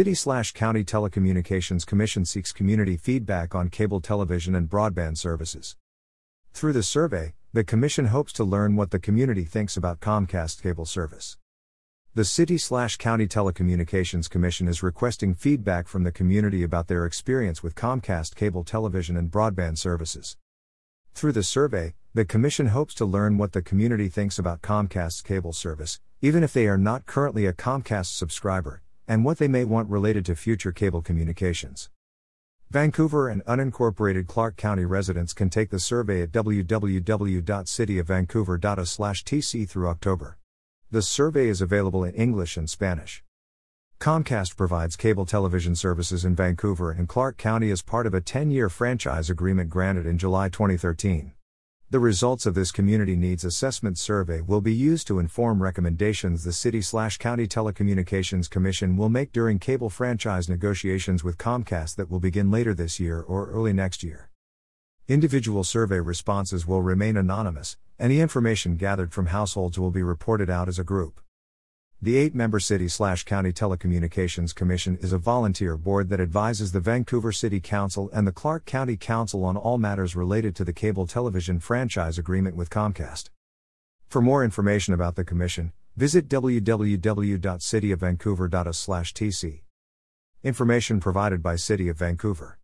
City/County Telecommunications Commission seeks community feedback on cable television and broadband services. Through the survey, the Commission hopes to learn what the community thinks about Comcast cable service. The City/County Telecommunications Commission is requesting feedback from the community about their experience with Comcast cable television and broadband services. Through the survey, the Commission hopes to learn what the community thinks about Comcast's cable service, even if they are not currently a Comcast subscriber, and what they may want related to future cable communications. Vancouver and unincorporated Clark County residents can take the survey at www.cityofvancouver.us/tc through October. The survey is available in English and Spanish. Comcast provides cable television services in Vancouver and Clark County as part of a 10-year franchise agreement granted in July 2013. The results of this community needs assessment survey will be used to inform recommendations the City/County Telecommunications Commission will make during cable franchise negotiations with Comcast that will begin later this year or early next year. Individual survey responses will remain anonymous. Any information gathered from households will be reported out as a group. The 8-member City/County Telecommunications Commission is a volunteer board that advises the Vancouver City Council and the Clark County Council on all matters related to the cable television franchise agreement with Comcast. For more information about the Commission, visit www.cityofvancouver.us/tc. Information provided by City of Vancouver.